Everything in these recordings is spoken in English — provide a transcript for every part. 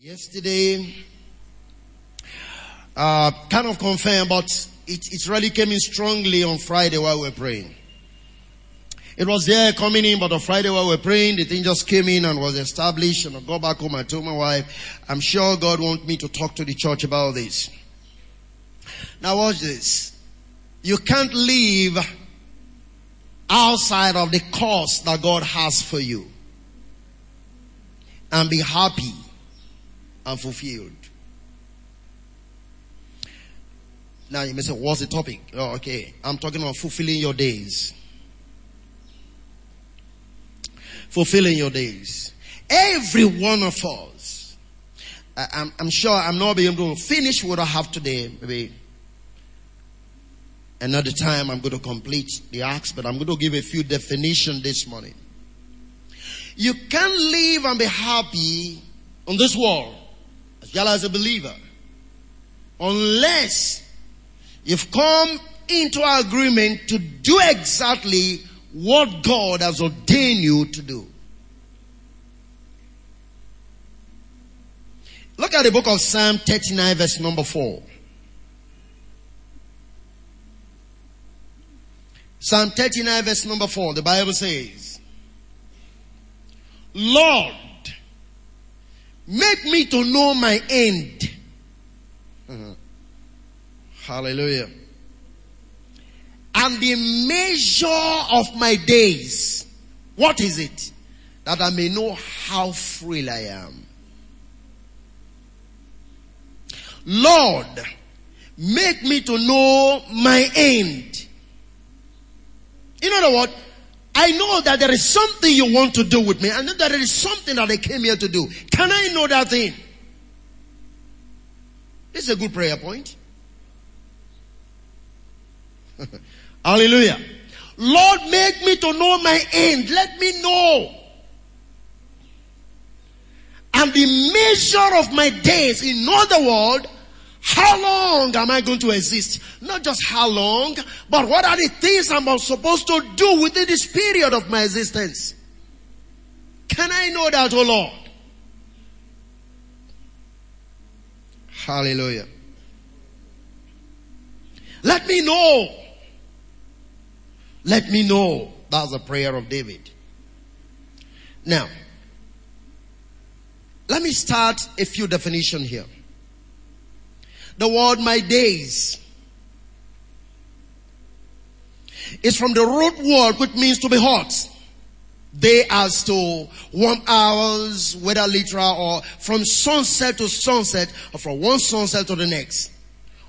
Yesterday, kind of confirmed, but it really came in strongly on Friday while we were praying. It was there coming in, but on Friday while we were praying, the thing just came in and was established. And I go back home and told my wife, I'm sure God wants me to talk to the church about this. Now watch this. You can't live outside of the course that God has for you and be happy and fulfilled. Now you may say, what's the topic? Oh, okay. I'm talking about fulfilling your days. Fulfilling your days. Every one of us, I'm sure I'm not being able to finish what I have today. Maybe another time I'm going to complete the acts, but I'm going to give a few definitions this morning. You can't live and be happy on this world, as well as a believer, unless you've come into agreement to do exactly what God has ordained you to do. Look at the book of Psalm 39, verse number 4. Psalm 39, verse number 4, the Bible says, Lord, make me to know my end. Hallelujah. And the measure of my days. What is it? That I may know how frail I am. Lord, make me to know my end. In other words, I know that there is something you want to do with me. I know that there is something that I came here to do. Can I know that thing? This is a good prayer point. Hallelujah. Lord, make me to know my end. Let me know. And the measure of my days. In other words, how long am I going to exist? Not just how long, but what are the things I'm supposed to do within this period of my existence? Can I know that, oh Lord? Hallelujah. Let me know. Let me know. That's the prayer of David. Now, let me start a few definitions here. The word my days is from the root word which means to be hot. Day as to 1 hour, whether literal or from sunset to sunset or from one sunset to the next.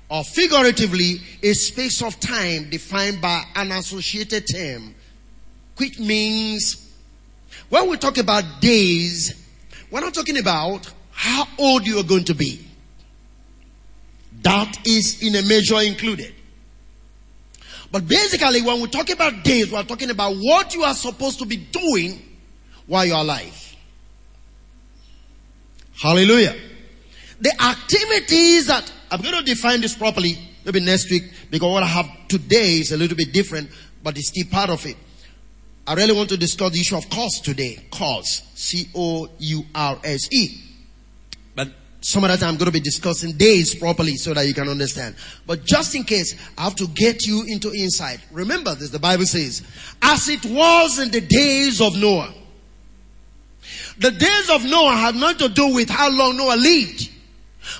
Or figuratively, a space of time defined by an associated term. Which means, when we talk about days, we're not talking about how old you are going to be. That is in a measure included. But basically, when we talk about days, we are talking about what you are supposed to be doing while you are alive. Hallelujah. The activities that, I'm going to define this properly, maybe next week, because what I have today is a little bit different, but it's still part of it. I really want to discuss the issue of course today. Course. C-O-U-R-S-E. But some other time I'm going to be discussing days properly so that you can understand. But just in case, I have to get you into insight. Remember this, the Bible says, as it was in the days of Noah. The days of Noah had nothing to do with how long Noah lived.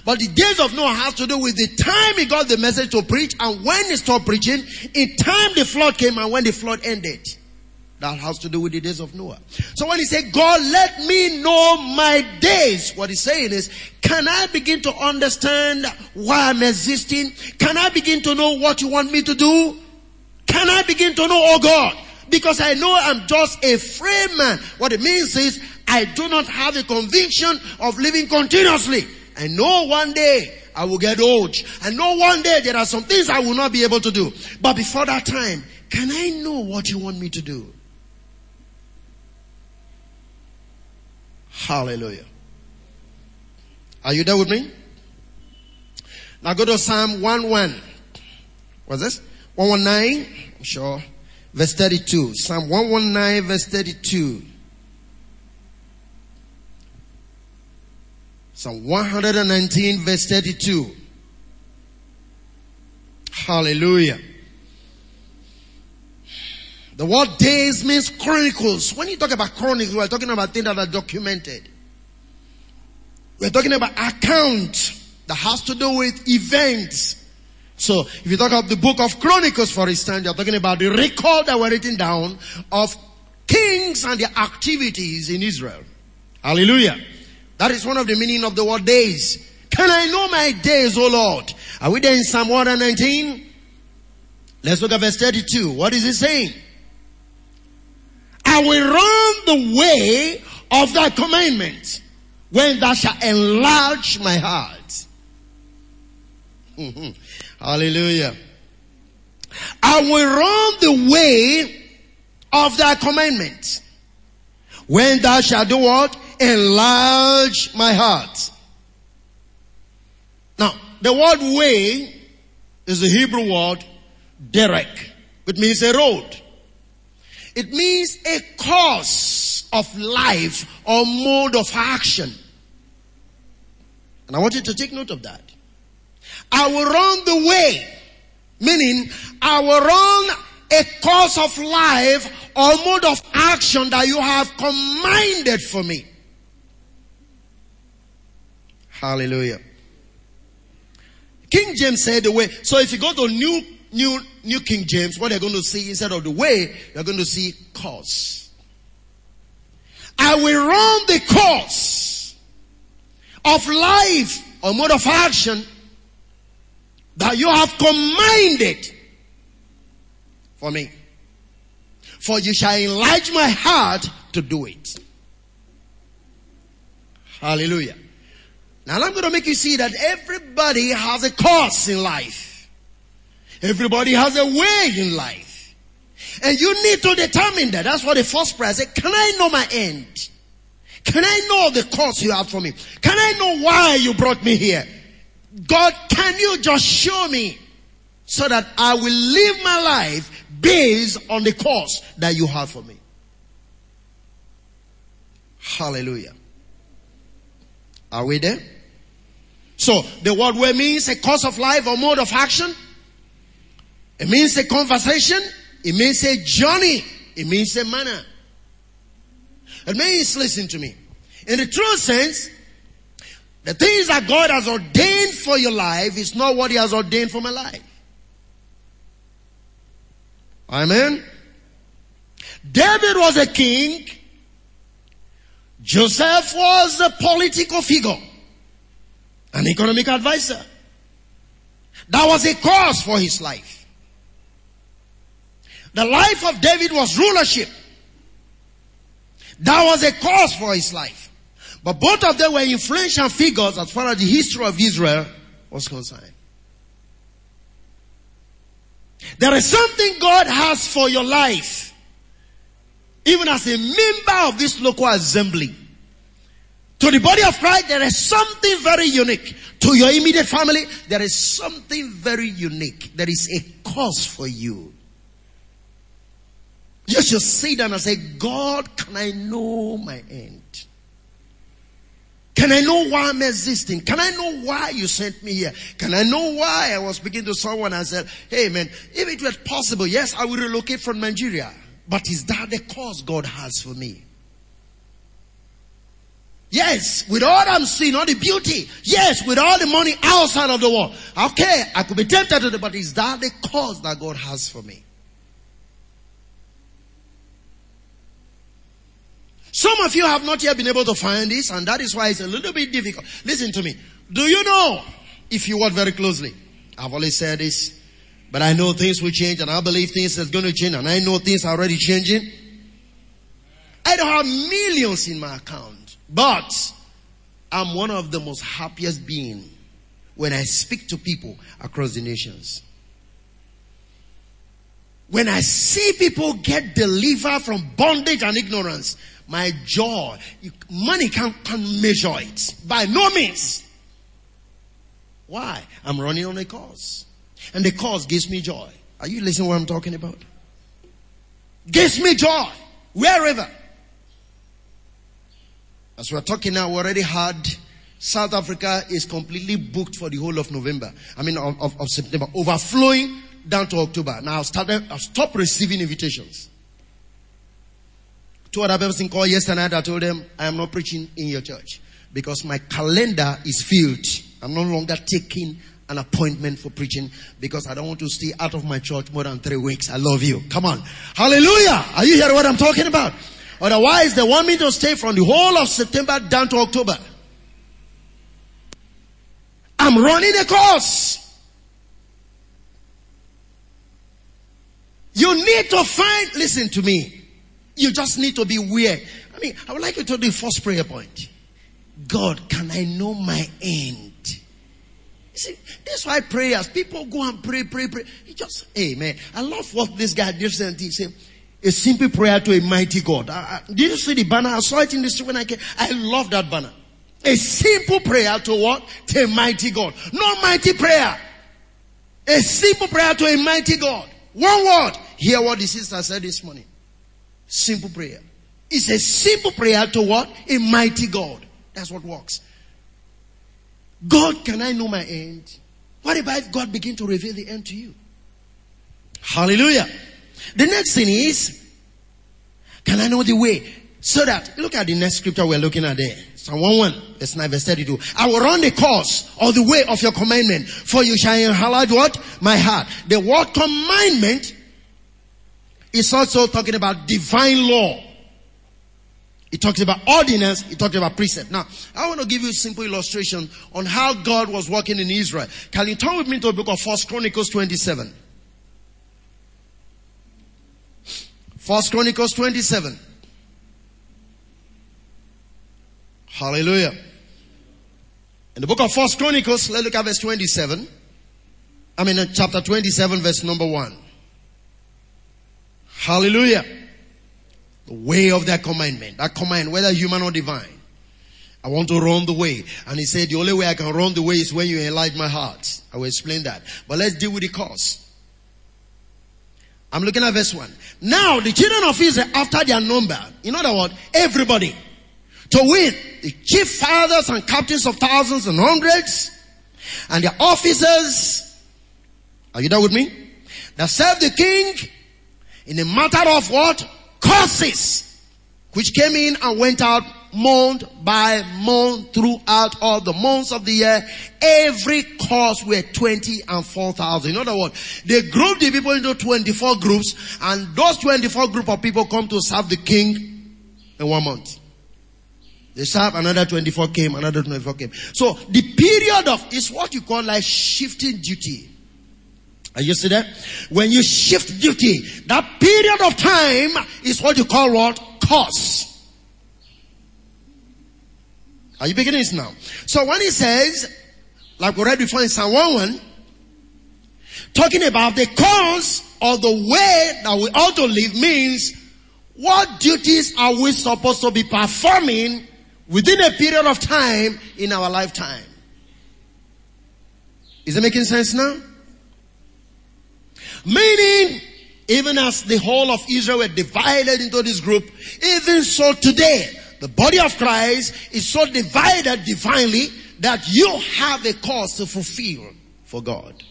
But the days of Noah has to do with the time he got the message to preach and when he stopped preaching, in time the flood came and when the flood ended. That has to do with the days of Noah. So when he said, God, let me know my days, what he's saying is, can I begin to understand why I'm existing? Can I begin to know what you want me to do? Can I begin to know, oh God? Because I know I'm just a frail man. What it means is, I do not have a conviction of living continuously. I know one day I will get old. I know one day there are some things I will not be able to do. But before that time, can I know what you want me to do? Hallelujah. Are you there with me? Now go to Psalm 11. What's this? 119, I'm sure. Verse 32. Psalm 119, verse 32. Psalm 119 verse 32. Hallelujah. The word days means chronicles. When you talk about chronicles, we are talking about things that are documented. We are talking about account that has to do with events. So, if you talk about the book of Chronicles, for instance, you are talking about the record that were written down of kings and their activities in Israel. Hallelujah. That is one of the meaning of the word days. Can I know my days, O Lord? Are we there in Psalm 119? Let's look at verse 32. What is it saying? I will run the way of thy commandments when thou shalt enlarge my heart. Hallelujah. I will run the way of thy commandments when thou shalt do what? Enlarge my heart. Now, the word way is the Hebrew word derek, which means a road. It means a course of life or mode of action. And I want you to take note of that. I will run the way, meaning I will run a course of life or mode of action that you have commanded for me. Hallelujah. King James said the way. So if you go to New King James, what they're going to see instead of the way, they're going to see course. I will run the course of life or mode of action that you have commanded for me. For you shall enlarge my heart to do it. Hallelujah. Now I'm going to make you see that everybody has a course in life. Everybody has a way in life. And you need to determine that. That's what the first prayer said. Can I know my end? Can I know the course you have for me? Can I know why you brought me here? God, can you just show me so that I will live my life based on the course that you have for me? Hallelujah. Are we there? So, the word way means a course of life or mode of action. It means a conversation. It means a journey. It means a manner. It means, listen to me. In the true sense, the things that God has ordained for your life is not what He has ordained for my life. Amen. David was a king. Joseph was a political figure, an economic advisor. That was a cause for his life. The life of David was rulership. That was a cause for his life. But both of them were influential figures as far as the history of Israel was concerned. There is something God has for your life, even as a member of this local assembly. To the body of Christ, there is something very unique. To your immediate family, there is something very unique. There is a cause for you. You should sit down and say, God, can I know my end? Can I know why I'm existing? Can I know why you sent me here? Can I know why? I was speaking to someone and said, hey man, if it were possible, yes, I will relocate from Nigeria. But is that the cause God has for me? Yes, with all I'm seeing, all the beauty. Yes, with all the money outside of the world. Okay, I could be tempted to do, but is that the cause that God has for me? Some of you have not yet been able to find this, and that is why it's a little bit difficult. Listen to me. Do you know, if you work very closely, I've always said this, but I know things will change, and I believe things are going to change, and I know things are already changing. I don't have millions in my account, but I'm one of the most happiest being when I speak to people across the nations. When I see people get delivered from bondage and ignorance, my joy, money can't measure it. By no means. Why? I'm running on a cause. And the cause gives me joy. Are you listening to what I'm talking about? Gives me joy. Wherever. As we're talking now, we already had South Africa is completely booked for the whole of November. Of September. Overflowing down to October. Now I've stopped receiving invitations. Two other persons called yesterday night. I told them, I am not preaching in your church. Because my calendar is filled. I'm no longer taking an appointment for preaching. Because I don't want to stay out of my church more than 3 weeks. I love you. Come on. Hallelujah. Are you hearing what I'm talking about? Otherwise, they want me to stay from the whole of September down to October. I'm running a course. You need to find, listen to me. You just need to be aware. I would like you to do the first prayer point. God, can I know my end? You see, that's why prayers, people go and pray. You just, amen. I love what this guy did. He said, a simple prayer to a mighty God. Did you see the banner? I saw it in the street when I came. I love that banner. A simple prayer to what? To a mighty God. No mighty prayer. A simple prayer to a mighty God. One word. Hear what the sister said this morning. Simple prayer. It's a simple prayer to what? A mighty God. That's what works. God, can I know my end? What about God begin to reveal the end to you? Hallelujah. The next thing is, can I know the way? So that, look at the next scripture we're looking at there. Psalm 1:1, verse 9, verse 32. I will run the course or the way of your commandment, for you shall enlarge what? My heart. The word commandment is also talking about divine law. It talks about ordinance. It talks about precept. Now, I want to give you a simple illustration on how God was working in Israel. Can you turn with me to the book of 1 Chronicles 27? 1 Chronicles 27. Hallelujah. In the book of 1 Chronicles, let's look at verse 27. Chapter 27, verse number 1. Hallelujah. The way of that commandment. That command, whether human or divine. I want to run the way. And he said, the only way I can run the way is when you enlighten my heart. I will explain that. But let's deal with the cause. I'm looking at verse 1. Now, the children of Israel, after their number, in other words, everybody, to wit, the chief fathers and captains of thousands and hundreds, and their officers, are you there with me? That served the king in a matter of what? Courses, which came in and went out month by month throughout all the months of the year. Every course were 20 and 4,000. In other words, they grouped the people into 24 groups, and those 24 group of people come to serve the king in 1 month. They serve, another 24 came, another 24 came. So the period of is what you call like shifting duty. Are you see that? When you shift duty, that period of time is what you call what? Course. Are you beginning this now? So when he says, like we read before in Psalm 1:1, talking about the course or the way that we ought to live means what duties are we supposed to be performing within a period of time in our lifetime. Is it making sense now? Meaning, even as the whole of Israel were divided into this group, even so today, the body of Christ is so divided divinely that you have a cause to fulfill for God.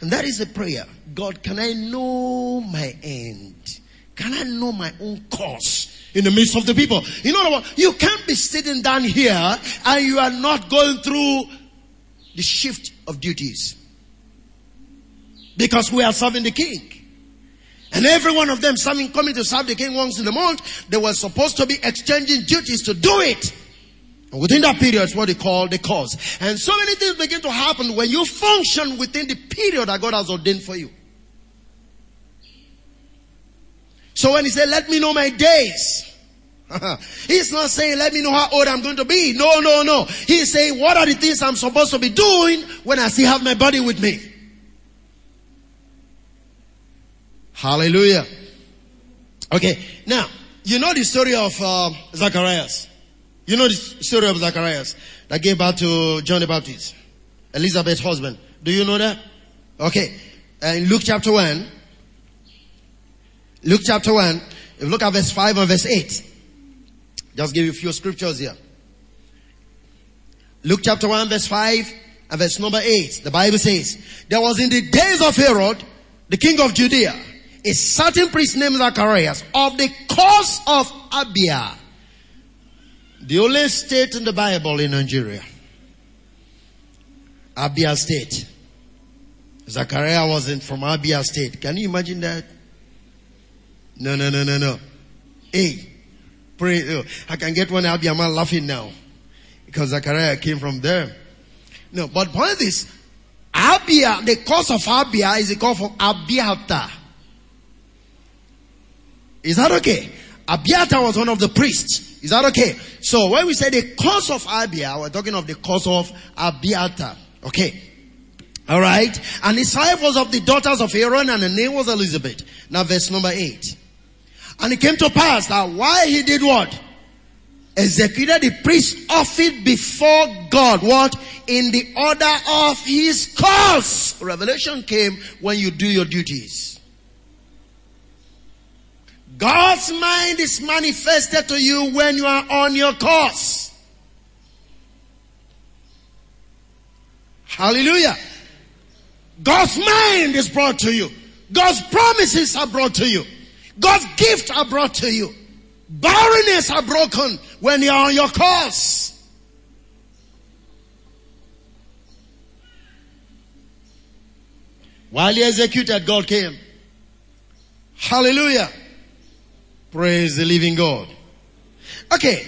And that is a prayer. God, can I know my end? Can I know my own cause? In the midst of the people. In other words, you can't be sitting down here and you are not going through the shift of duties. Because we are serving the king. And every one of them coming to serve the king once in a month, they were supposed to be exchanging duties to do it. And within that period is what they call the cause. And so many things begin to happen when you function within the period that God has ordained for you. So when he said, let me know my days, he's not saying, let me know how old I'm going to be. No. He's saying, what are the things I'm supposed to be doing when I still have my body with me? Hallelujah. Okay. Now, you know the story of Zacharias. You know the story of Zacharias that gave birth to John the Baptist, Elizabeth's husband. Do you know that? Okay. In Luke chapter 1, if you look at verse 5 and verse 8, just give you a few scriptures here. Luke chapter 1 verse 5 and verse number 8. The Bible says, there was in the days of Herod, the king of Judea, a certain priest named Zacharias of the course of Abia. The only state in the Bible in Nigeria. Abia state. Zachariah wasn't from Abia state. Can you imagine that? No. Hey, pray. Oh, I can get one Abia man laughing now. Because Zachariah came from there. No, but point is, Abia, the cause of Abia is a call from Abiata. Is that okay? Abiata was one of the priests. Is that okay? So when we say the cause of Abia, we're talking of the cause of Abiata. Okay. Alright. And his wife was of the daughters of Aaron, and her name was Elizabeth. Now verse number 8. And it came to pass that while he did what? Executed the priest's office before God. What? In the order of his course. Revelation came when you do your duties. God's mind is manifested to you when you are on your course. Hallelujah. God's mind is brought to you. God's promises are brought to you. God's gifts are brought to you. Barrenness are broken when you are on your course. While he executed, God came. Hallelujah. Praise the living God. Okay.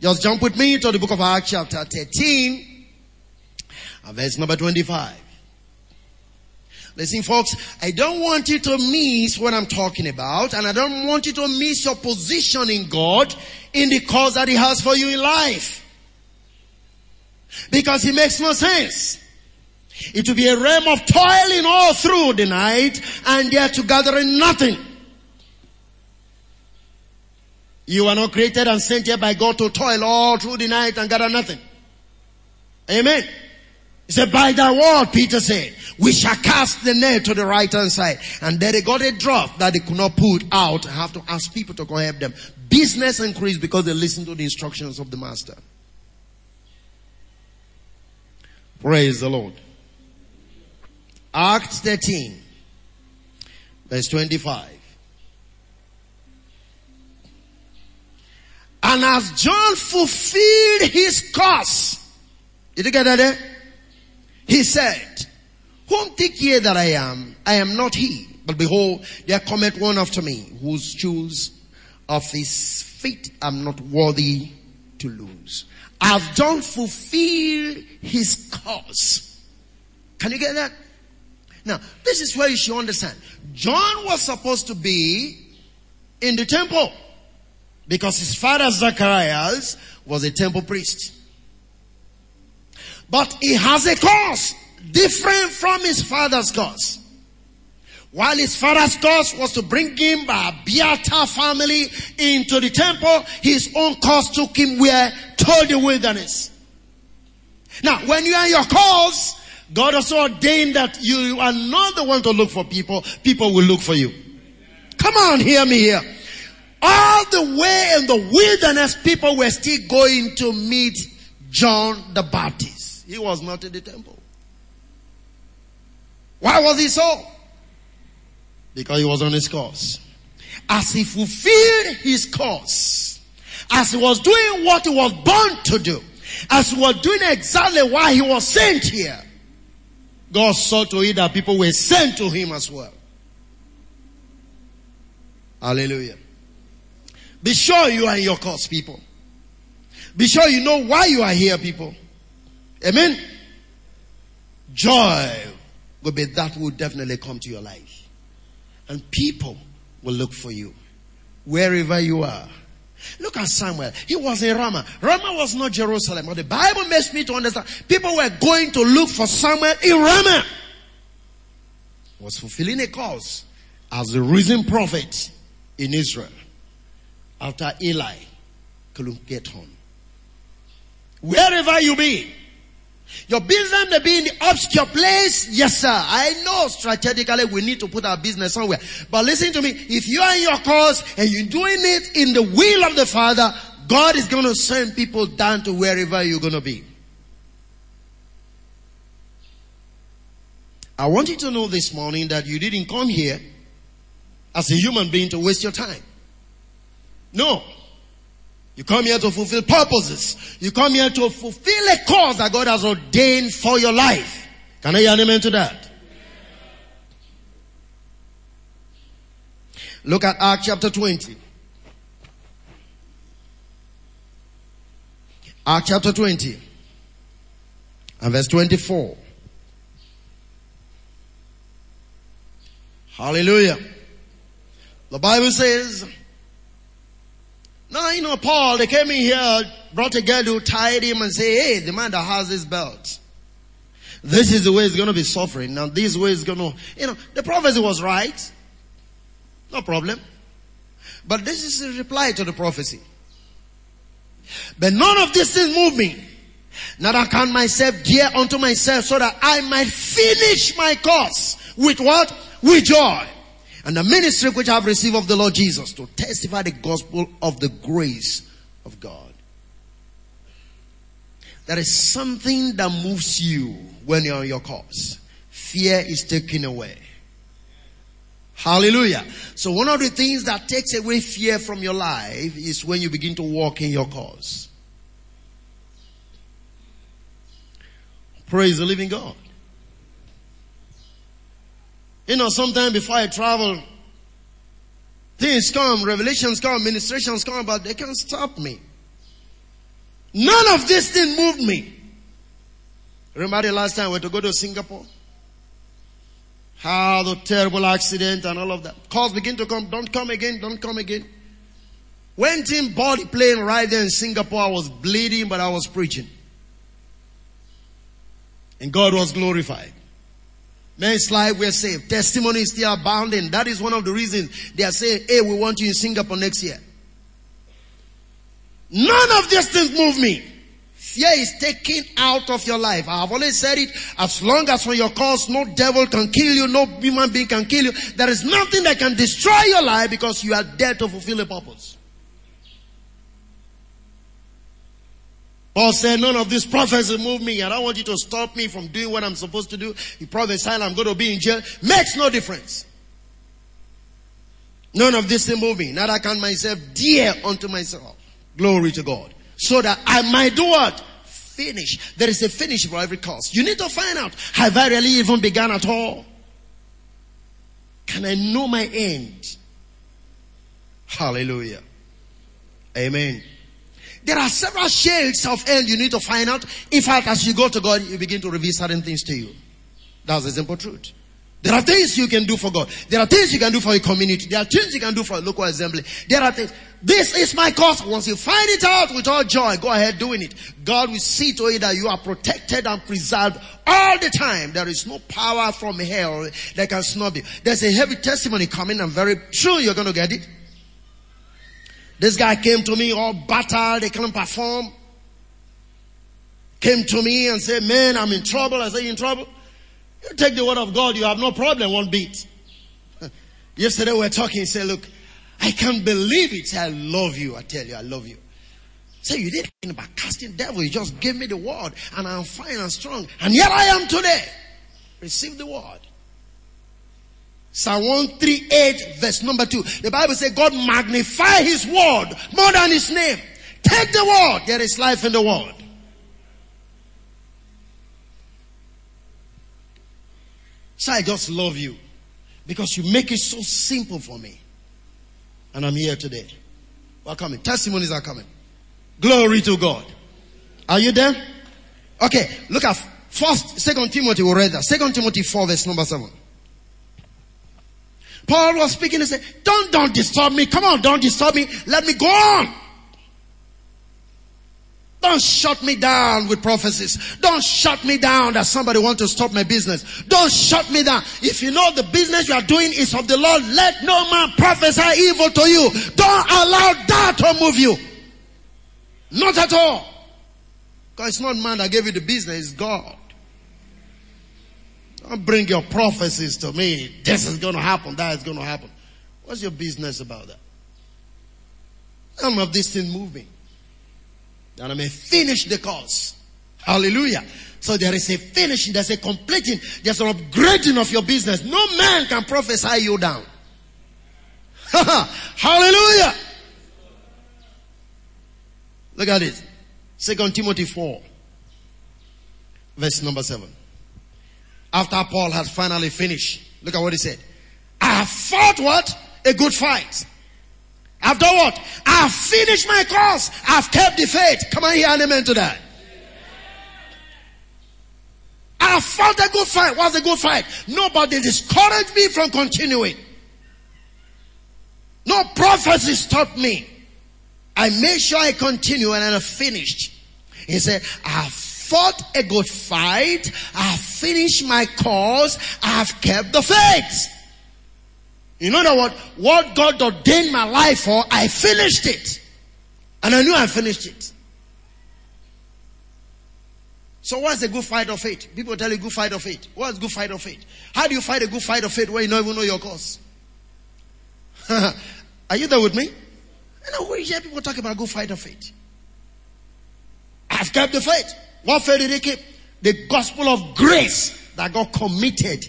Just jump with me to the book of Acts chapter 13. And verse number 25. Listen, folks, I don't want you to miss what I'm talking about, and I don't want you to miss your position in God in the cause that he has for you in life. Because it makes no sense. It will be a realm of toiling all through the night and yet to gather in nothing. You are not created and sent here by God to toil all through the night and gather nothing. Amen. He said, by thy word, Peter said, we shall cast the net to the right hand side. And then they got a drop that they could not put out and have to ask people to go help them. Business increased because they listened to the instructions of the master. Praise the Lord. Acts 13, verse 25. And as John fulfilled his course, did you get that there? He said, whom think ye that I am not he, but behold, there cometh one after me, whose shoes of his feet I am not worthy to loose. I've done fulfilled his cause. Can you get that? Now, this is where you should understand. John was supposed to be in the temple because his father Zacharias was a temple priest. But he has a cause different from his father's cause. While his father's cause was to bring him by a Beata family into the temple, his own cause took him where? To the wilderness. Now, when you are your cause, God also ordained that you are not the one to look for people. People will look for you. Come on, hear me here. All the way in the wilderness, people were still going to meet John the Baptist. He was not in the temple. Why was he so? Because he was on his course. As he fulfilled his course, as he was doing what he was born to do, as he was doing exactly why he was sent here, God saw to it that people were sent to him as well. Hallelujah. Be sure you are in your course, people. Be sure you know why you are here, people. Amen. Joy will be that will definitely come to your life. And people will look for you wherever you are. Look at Samuel. He was in Ramah. Ramah was not Jerusalem. But the Bible makes me to understand. People were going to look for Samuel in Ramah. He was fulfilling a cause as a risen prophet in Israel. After Eli couldn't get home. Wherever you be. Your business may be in the obscure place. Yes, sir. I know strategically we need to put our business somewhere. But listen to me. If you are in your cause and you're doing it in the will of the Father, God is going to send people down to wherever you're going to be. I want you to know this morning that you didn't come here as a human being to waste your time. No. You come here to fulfill purposes. You come here to fulfill a cause that God has ordained for your life. Can I hear an amen to that? Look at Acts chapter 20. Acts chapter 20 and verse 24. Hallelujah. The Bible says, now you know Paul, they came in here, brought a girl who tied him and said, hey, the man that has this belt, this is the way he's going to be suffering. Now this way is going to, the prophecy was right. No problem. But this is a reply to the prophecy. But none of these things move me. Now I count myself dear unto myself so that I might finish my course. With what? With joy. And the ministry which I have received of the Lord Jesus to testify the gospel of the grace of God. There is something that moves you when you're on your course. Fear is taken away. Hallelujah. So one of the things that takes away fear from your life is when you begin to walk in your cause. Praise the living God. Sometime before I travel, things come, revelations come, ministrations come, but they can't stop me. None of this thing moved me. Remember the last time we had to go to Singapore? How the terrible accident and all of that. Calls begin to come. Don't come again. Don't come again. Went in, bought the plane right there in Singapore. I was bleeding, but I was preaching. And God was glorified. Men's life, we're saved. Testimony is still abounding. That is one of the reasons they are saying, hey, we want you in Singapore next year. None of these things move me. Fear is taken out of your life. I have always said it. As long as for your cause, no devil can kill you. No human being can kill you. There is nothing that can destroy your life because you are there to fulfill a purpose. Paul said, none of these prophecies move me. I don't want you to stop me from doing what I'm supposed to do. You prophesied I'm going to be in jail. Makes no difference. None of this thing move me. Now I count myself dear unto myself. Glory to God. So that I might do what? Finish. There is a finish for every cause. You need to find out, have I really even begun at all? Can I know my end? Hallelujah. Amen. There are several shades of end you need to find out. In fact, as you go to God, you begin to reveal certain things to you. That's the simple truth. There are things you can do for God. There are things you can do for your community. There are things you can do for a local assembly. There are things. This is my cause. Once you find it out with all joy, go ahead doing it. God will see to it that you are protected and preserved all the time. There is no power from hell that can snub you. There's a heavy testimony coming. I'm very sure you're going to get it. This guy came to me all battered. They couldn't perform. Came to me and said, man, I'm in trouble. I said, you in trouble? You take the word of God, you have no problem, one bit. Yesterday we were talking, he said, look, I can't believe it. I love you, I tell you, I love you. Say, you did anything about casting devil, you just gave me the word, and I'm fine and strong, and here I am today. Receive the word. Psalm 138, verse number 2. The Bible says, God magnify his word more than his name. Take the word, there is life in the word. So I just love you because you make it so simple for me. And I'm here today. We're coming. Testimonies are coming. Glory to God. Are you there? Okay. Look at 2 Timothy. We'll read that. 2 Timothy 4 verse number 7. Paul was speaking and said, don't disturb me. Come on. Don't disturb me. Let me go on. Don't shut me down with prophecies. Don't shut me down that somebody wants to stop my business. Don't shut me down. If you know the business you are doing is of the Lord, let no man prophesy evil to you. Don't allow that to move you. Not at all. Because it's not man that gave you the business, it's God. Don't bring your prophecies to me. This is going to happen, that is going to happen. What's your business about that? None of this thing moving. That I may finish the course. Hallelujah. So there is a finishing, there's a completing, there's an upgrading of your business. No man can prophesy you down. Hallelujah. Look at it. 2 Timothy 4, verse number 7. After Paul had finally finished, look at what he said. I have fought what? A good fight. I've done what? I've finished my course. I've kept the faith. Come on here, amen to that. I fought a good fight. What's a good fight? Nobody discouraged me from continuing. No prophecy stopped me. I made sure I continue and I finished. He said, I have fought a good fight. I have finished my course. I have kept the faith. In other words, what God ordained my life for, I finished it. And I knew I finished it. So what's the good fight of faith? People tell you good fight of faith. What's good fight of faith? How do you fight a good fight of faith when you don't even know your cause? Are you there with me? You know, we hear people talk about good fight of faith. I've kept the faith. What faith did they keep? The gospel of grace that God committed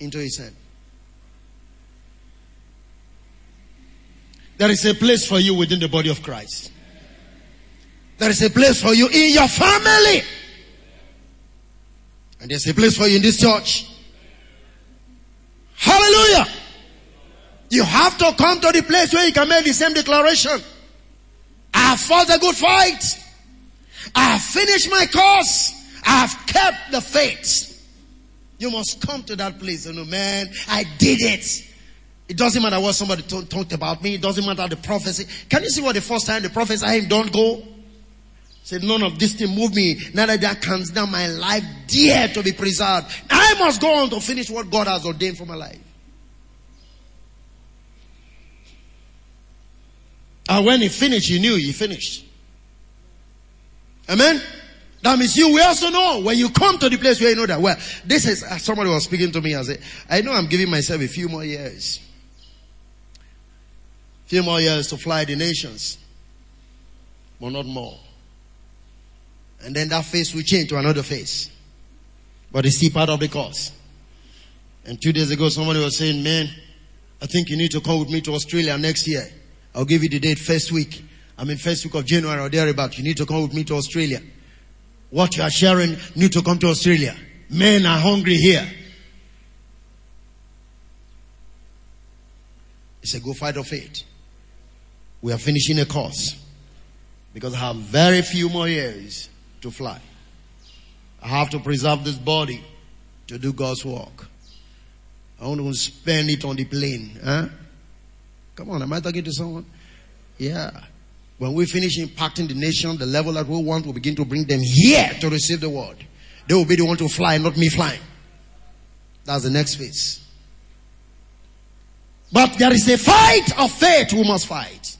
into his hand. There is a place for you within the body of Christ. There is a place for you in your family. And there's a place for you in this church. Hallelujah. You have to come to the place where you can make the same declaration. I have fought a good fight. I have finished my course. I have kept the faith. You must come to that place. You know, man, I did it. It doesn't matter what somebody talked about me. It doesn't matter the prophecy. Can you see what the first time the prophet said, don't go? Said, none of this thing move me. Neither that comes down my life dear to be preserved. I must go on to finish what God has ordained for my life. And when he finished, he knew he finished. Amen? That means we also know when you come to the place where you know that, well, this is, somebody was speaking to me and said, I know I'm giving myself a few more years. Few more years to fly the nations. But not more. And then that face will change to another face. But it's still part of the course. And 2 days ago, somebody was saying, man, I think you need to come with me to Australia next year. I'll give you the date first week of January or thereabout. You need to come with me to Australia. What you are sharing, you need to come to Australia. Men are hungry here. It's a good fight of faith. We are finishing a course. Because I have very few more years to fly. I have to preserve this body to do God's work. I won't even spend it on the plane. Huh? Come on, am I talking to someone? Yeah. When we finish impacting the nation, the level that we want, we'll begin to bring them here to receive the word. They will be the one to fly, not me flying. That's the next phase. But there is a fight of faith we must fight.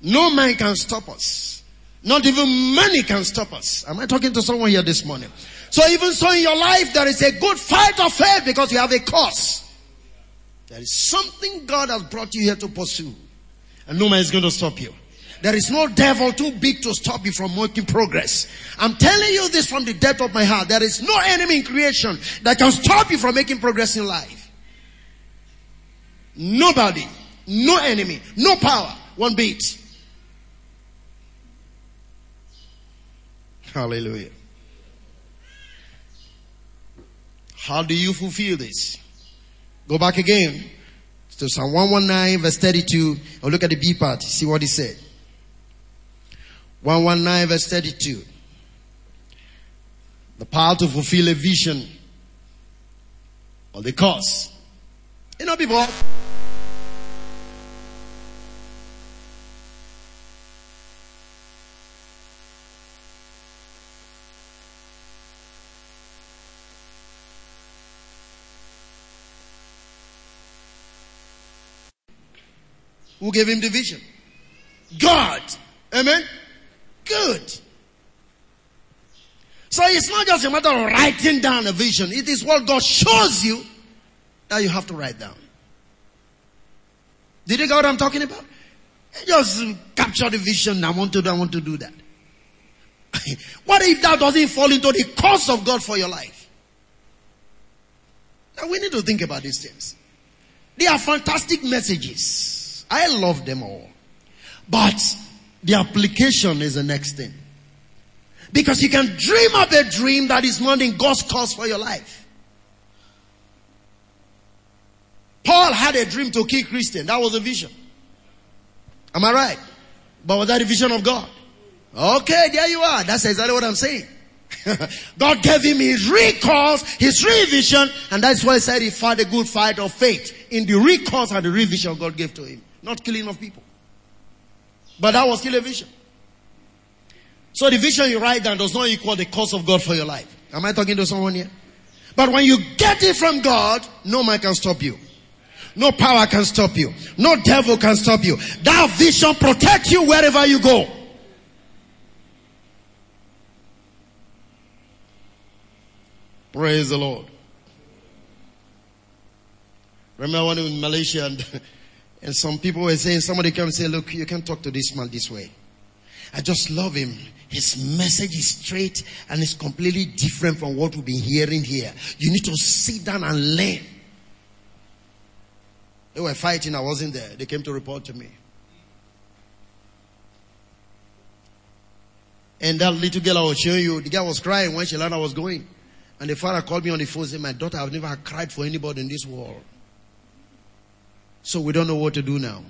No man can stop us. Not even money can stop us. Am I talking to someone here this morning? So even so in your life, there is a good fight of faith because you have a cause. There is something God has brought you here to pursue. And no man is going to stop you. There is no devil too big to stop you from making progress. I'm telling you this from the depth of my heart. There is no enemy in creation that can stop you from making progress in life. Nobody, no enemy, no power, one beat. Hallelujah. How do you fulfill this? Go back again to Psalm 119 verse 32 and look at the B part. See what he said. 119 verse 32. The power to fulfill a vision or the cause. You know, people. Who gave him the vision? God. Amen? Good. So it's not just a matter of writing down a vision. It is what God shows you that you have to write down. Did you get what I'm talking about? Just capture the vision. I want to do that. What if that doesn't fall into the cause of God for your life? Now we need to think about these things. They are fantastic messages. I love them all. But the application is the next thing. Because you can dream up a dream that is not in God's cause for your life. Paul had a dream to kill Christian. That was a vision. Am I right? But was that a vision of God? Okay, there you are. That's exactly what I'm saying. God gave him his recalls, his revision, and that's why he said he fought a good fight of faith in the recalls and the revision God gave to him. Not killing of people. But that was still a vision. So the vision you write down does not equal the cause of God for your life. Am I talking to someone here? But when you get it from God, no man can stop you. No power can stop you. No devil can stop you. That vision protects you wherever you go. Praise the Lord. Remember when we were in Malaysia and some people were saying, somebody came and said, look, you can't talk to this man this way. I just love him. His message is straight and it's completely different from what we've been hearing here. You need to sit down and learn. They were fighting. I wasn't there. They came to report to me. And that little girl I was showing you, the girl was crying when she learned I was going. And the father called me on the phone and said, my daughter, I've never cried for anybody in this world. So we don't know what to do now.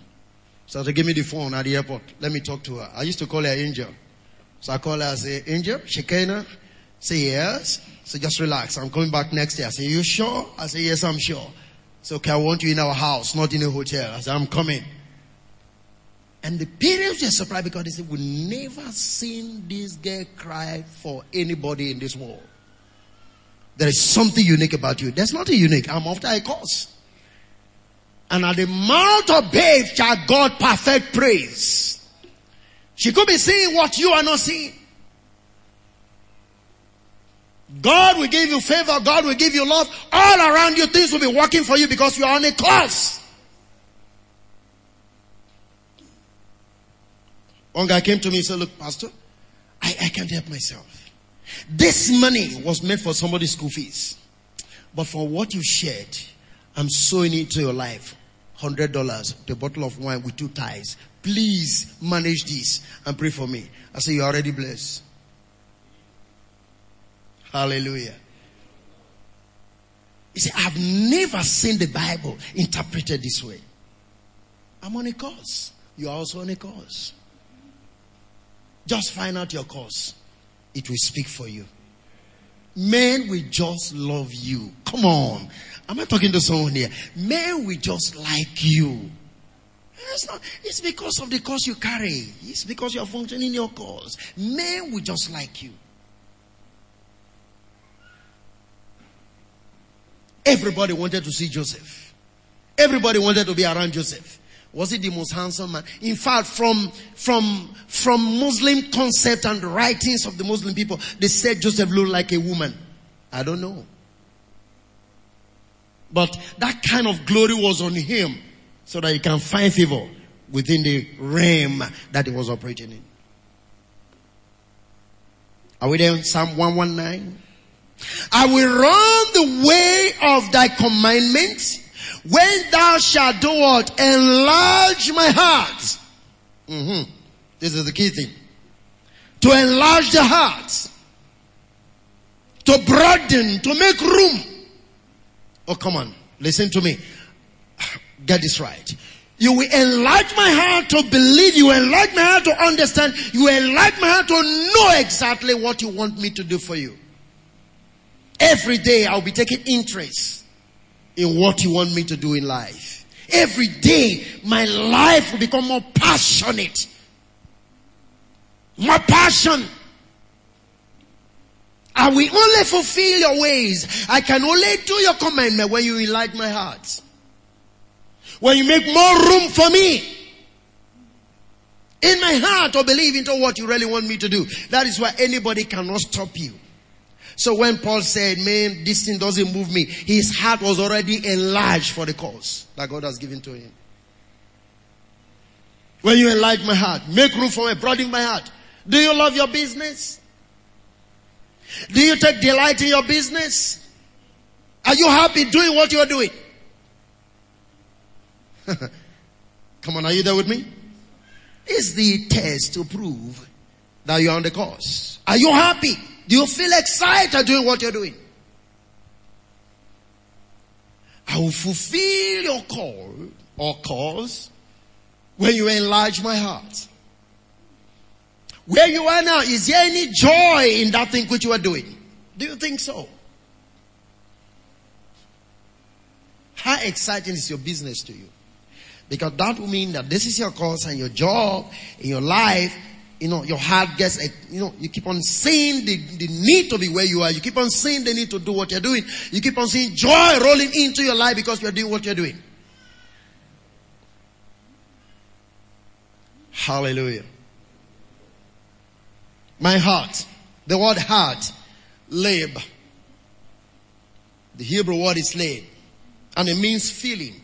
So they gave me the phone at the airport. Let me talk to her. I used to call her Angel. So I called her and said, Angel, Shekinah? Say yes. So just relax. I'm coming back next year. I said, you sure? I said, yes, I'm sure. So, okay, I want you in our house, not in a hotel. I said, I'm coming. And the parents were surprised because they said, we've never seen this girl cry for anybody in this world. There is something unique about you. There's nothing unique. I'm after a cause. And at the mouth of babes shall God perfect praise. She could be seeing what you are not seeing. God will give you favor. God will give you love. All around you, things will be working for you because you are on a cause. One guy came to me and said, look, Pastor, I can't help myself. This money was meant for somebody's school fees. But for what you shared, I'm sowing into your life. $100, the bottle of wine with 2 ties. Please manage this and pray for me. I say, you're already blessed. Hallelujah. He said, I've never seen the Bible interpreted this way. I'm on a course. You're also on a course. Just find out your course. It will speak for you. Men will just love you. Come on. Am I talking to someone here? Men will just like you. It's because of the cause you carry. It's because you are functioning in your cause. Men will just like you. Everybody wanted to see Joseph. Everybody wanted to be around Joseph. Was he the most handsome man? In fact, from Muslim concept and writings of the Muslim people, they said Joseph looked like a woman. I don't know. But that kind of glory was on him so that he can find favor within the realm that he was operating in. Are we there? Psalm 119. I will run the way of thy commandments. When thou shalt do what? Enlarge my heart. This is the key thing. To enlarge the heart. To broaden. To make room. Oh, come on. Listen to me. Get this right. You will enlarge my heart to believe. You will enlarge my heart to understand. You will enlarge my heart to know exactly what you want me to do for you. Every day I'll be taking interest in what you want me to do in life. Every day, my life will become more passionate. More passion. I will only fulfill your ways. I can only do your commandment when you enlight my heart. When you make more room for me. In my heart, I believe into what you really want me to do. That is why anybody cannot stop you. So when Paul said, man, this thing doesn't move me, his heart was already enlarged for the cause that God has given to him. When you enlarge my heart, make room for me, broaden my heart. Do you love your business? Do you take delight in your business? Are you happy doing what you are doing? Come on, are you there with me? It's the test to prove that you are on the course. Are you happy? Do you feel excited doing what you're doing? I will fulfill your call or cause when you enlarge my heart. Where you are now, is there any joy in that thing which you are doing? Do you think so? How exciting is your business to you? Because that will mean that this is your course and your job, in your life, you know, your heart gets, you know, you keep on seeing the need to be where you are. You keep on seeing the need to do what you're doing. You keep on seeing joy rolling into your life because you're doing what you're doing. Hallelujah. My heart. The word heart, leb. The Hebrew word is leb. And it means feeling.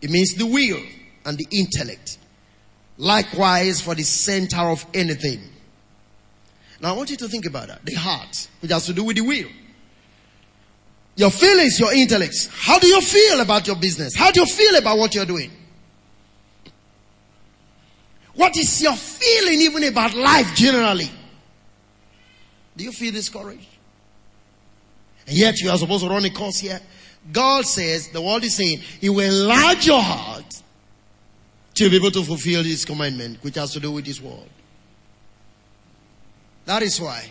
It means the will and the intellect. Likewise for the center of anything. Now I want you to think about that. The heart, which has to do with the will. Your feelings, your intellects. How do you feel about your business? How do you feel about what you're doing? What is your feeling even about life generally? Do you feel discouraged? And yet you are supposed to run a course here. God says, the world is saying, He will enlarge your heart to be able to fulfill His commandment, which has to do with His word. That is why,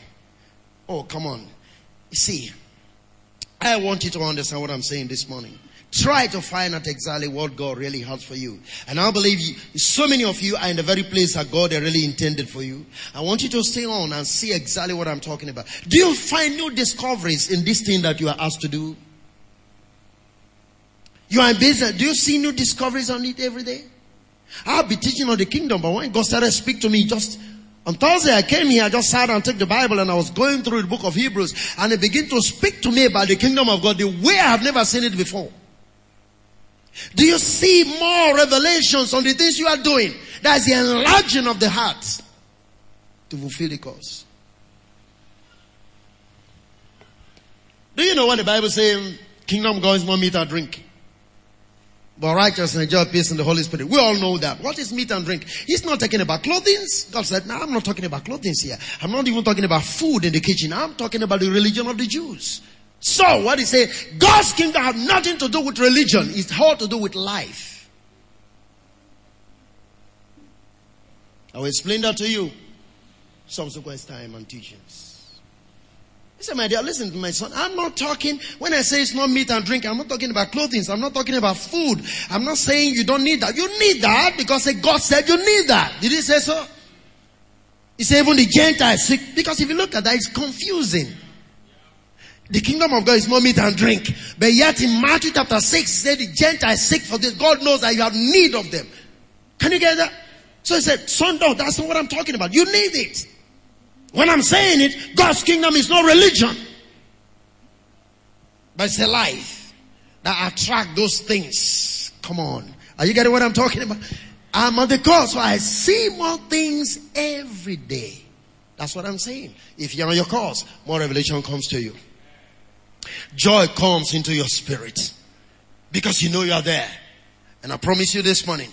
oh come on, see, I want you to understand what I'm saying this morning. Try to find out exactly what God really has for you. And I believe so many of you are in the very place that God really intended for you. I want you to stay on and see exactly what I'm talking about. Do you find new discoveries in this thing that you are asked to do? You are in business. Do you see new discoveries on it every day? I'll be teaching on the kingdom, but when God started to speak to me just on Thursday, I came here, I just sat and took the Bible and I was going through the book of Hebrews and it began to speak to me about the kingdom of God the way I have never seen it before. Do you see more revelations on the things you are doing? That is the enlarging of the heart to fulfill the cause. Do you know what the Bible says? Kingdom of God is more meat and drink, but righteousness, joy, peace, and the Holy Spirit. We all know that. What is meat and drink? He's not talking about clothing. God said, no, I'm not talking about clothing here. I'm not even talking about food in the kitchen. I'm talking about the religion of the Jews. So, what he said, God's kingdom has nothing to do with religion. It's all to do with life. I will explain that to you subsequent time and teachings. He said, my dear, listen to my son. I'm not talking, when I say it's not meat and drink, I'm not talking about clothing. I'm not talking about food. I'm not saying you don't need that. You need that because God said you need that. Did he say so? He said even the Gentiles seek. Because if you look at that, it's confusing. The kingdom of God is more meat and drink. But yet in Matthew chapter 6, he said the Gentiles seek for this. God knows that you have need of them. Can you get that? So he said, son, no, that's not what I'm talking about. You need it. When I'm saying it, God's kingdom is not religion, but it's a life that attracts those things. Come on. Are you getting what I'm talking about? I'm on the course, so I see more things every day. That's what I'm saying. If you're on your course, more revelation comes to you. Joy comes into your spirit because you know you are there. And I promise you this morning,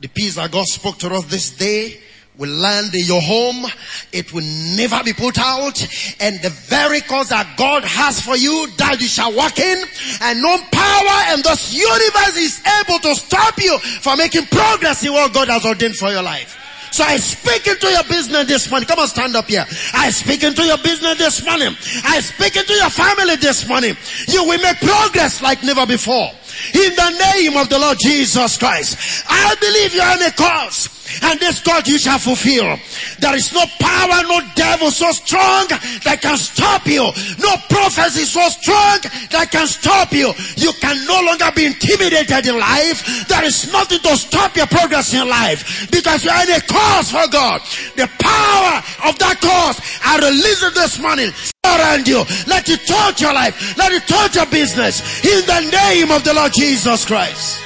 the peace that God spoke to us this day will land in your home. It will never be put out. And the very cause that God has for you, that you shall walk in. And no power and this universe is able to stop you from making progress in what God has ordained for your life. So I speak into your business this morning. Come on, stand up here. I speak into your business this morning. I speak into your family this morning. You will make progress like never before. In the name of the Lord Jesus Christ. I believe you are on a course. And this God you shall fulfill. There is no power, no devil so strong that can stop you. No prophecy so strong that can stop you. You can no longer be intimidated in life. There is nothing to stop your progress in life. Because you are in a cause for God. The power of that cause I release it this morning. Around you. Let it touch your life. Let it touch your business. In the name of the Lord Jesus Christ.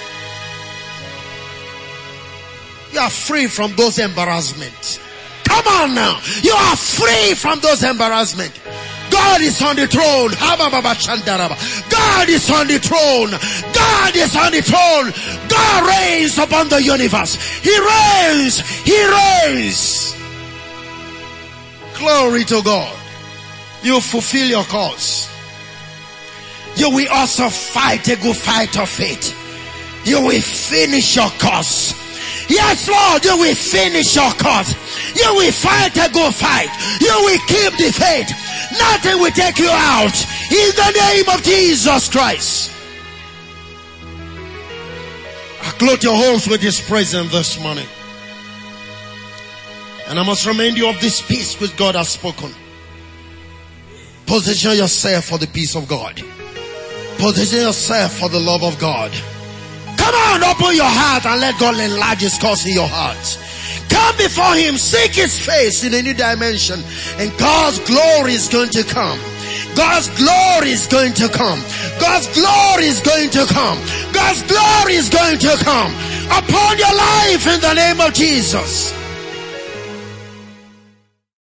You are free from those embarrassments. Come on now. You are free from those embarrassments. God is on the throne. God is on the throne. God is on the throne. God reigns upon the universe. He reigns. He reigns. Glory to God. You fulfill your cause. You will also fight a good fight of faith. You will finish your cause. Yes, Lord, you will finish your cause. You will fight a good fight. You will keep the faith. Nothing will take you out. In the name of Jesus Christ. I clothe your homes with His presence this morning. And I must remind you of this peace which God has spoken. Position yourself for the peace of God. Position yourself for the love of God. Come on, open your heart and let God enlarge His cause in your heart. Come before Him, seek His face in a new dimension, and God's glory is going to come. God's glory is going to come. God's glory is going to come. God's glory is going to come upon your life in the name of Jesus.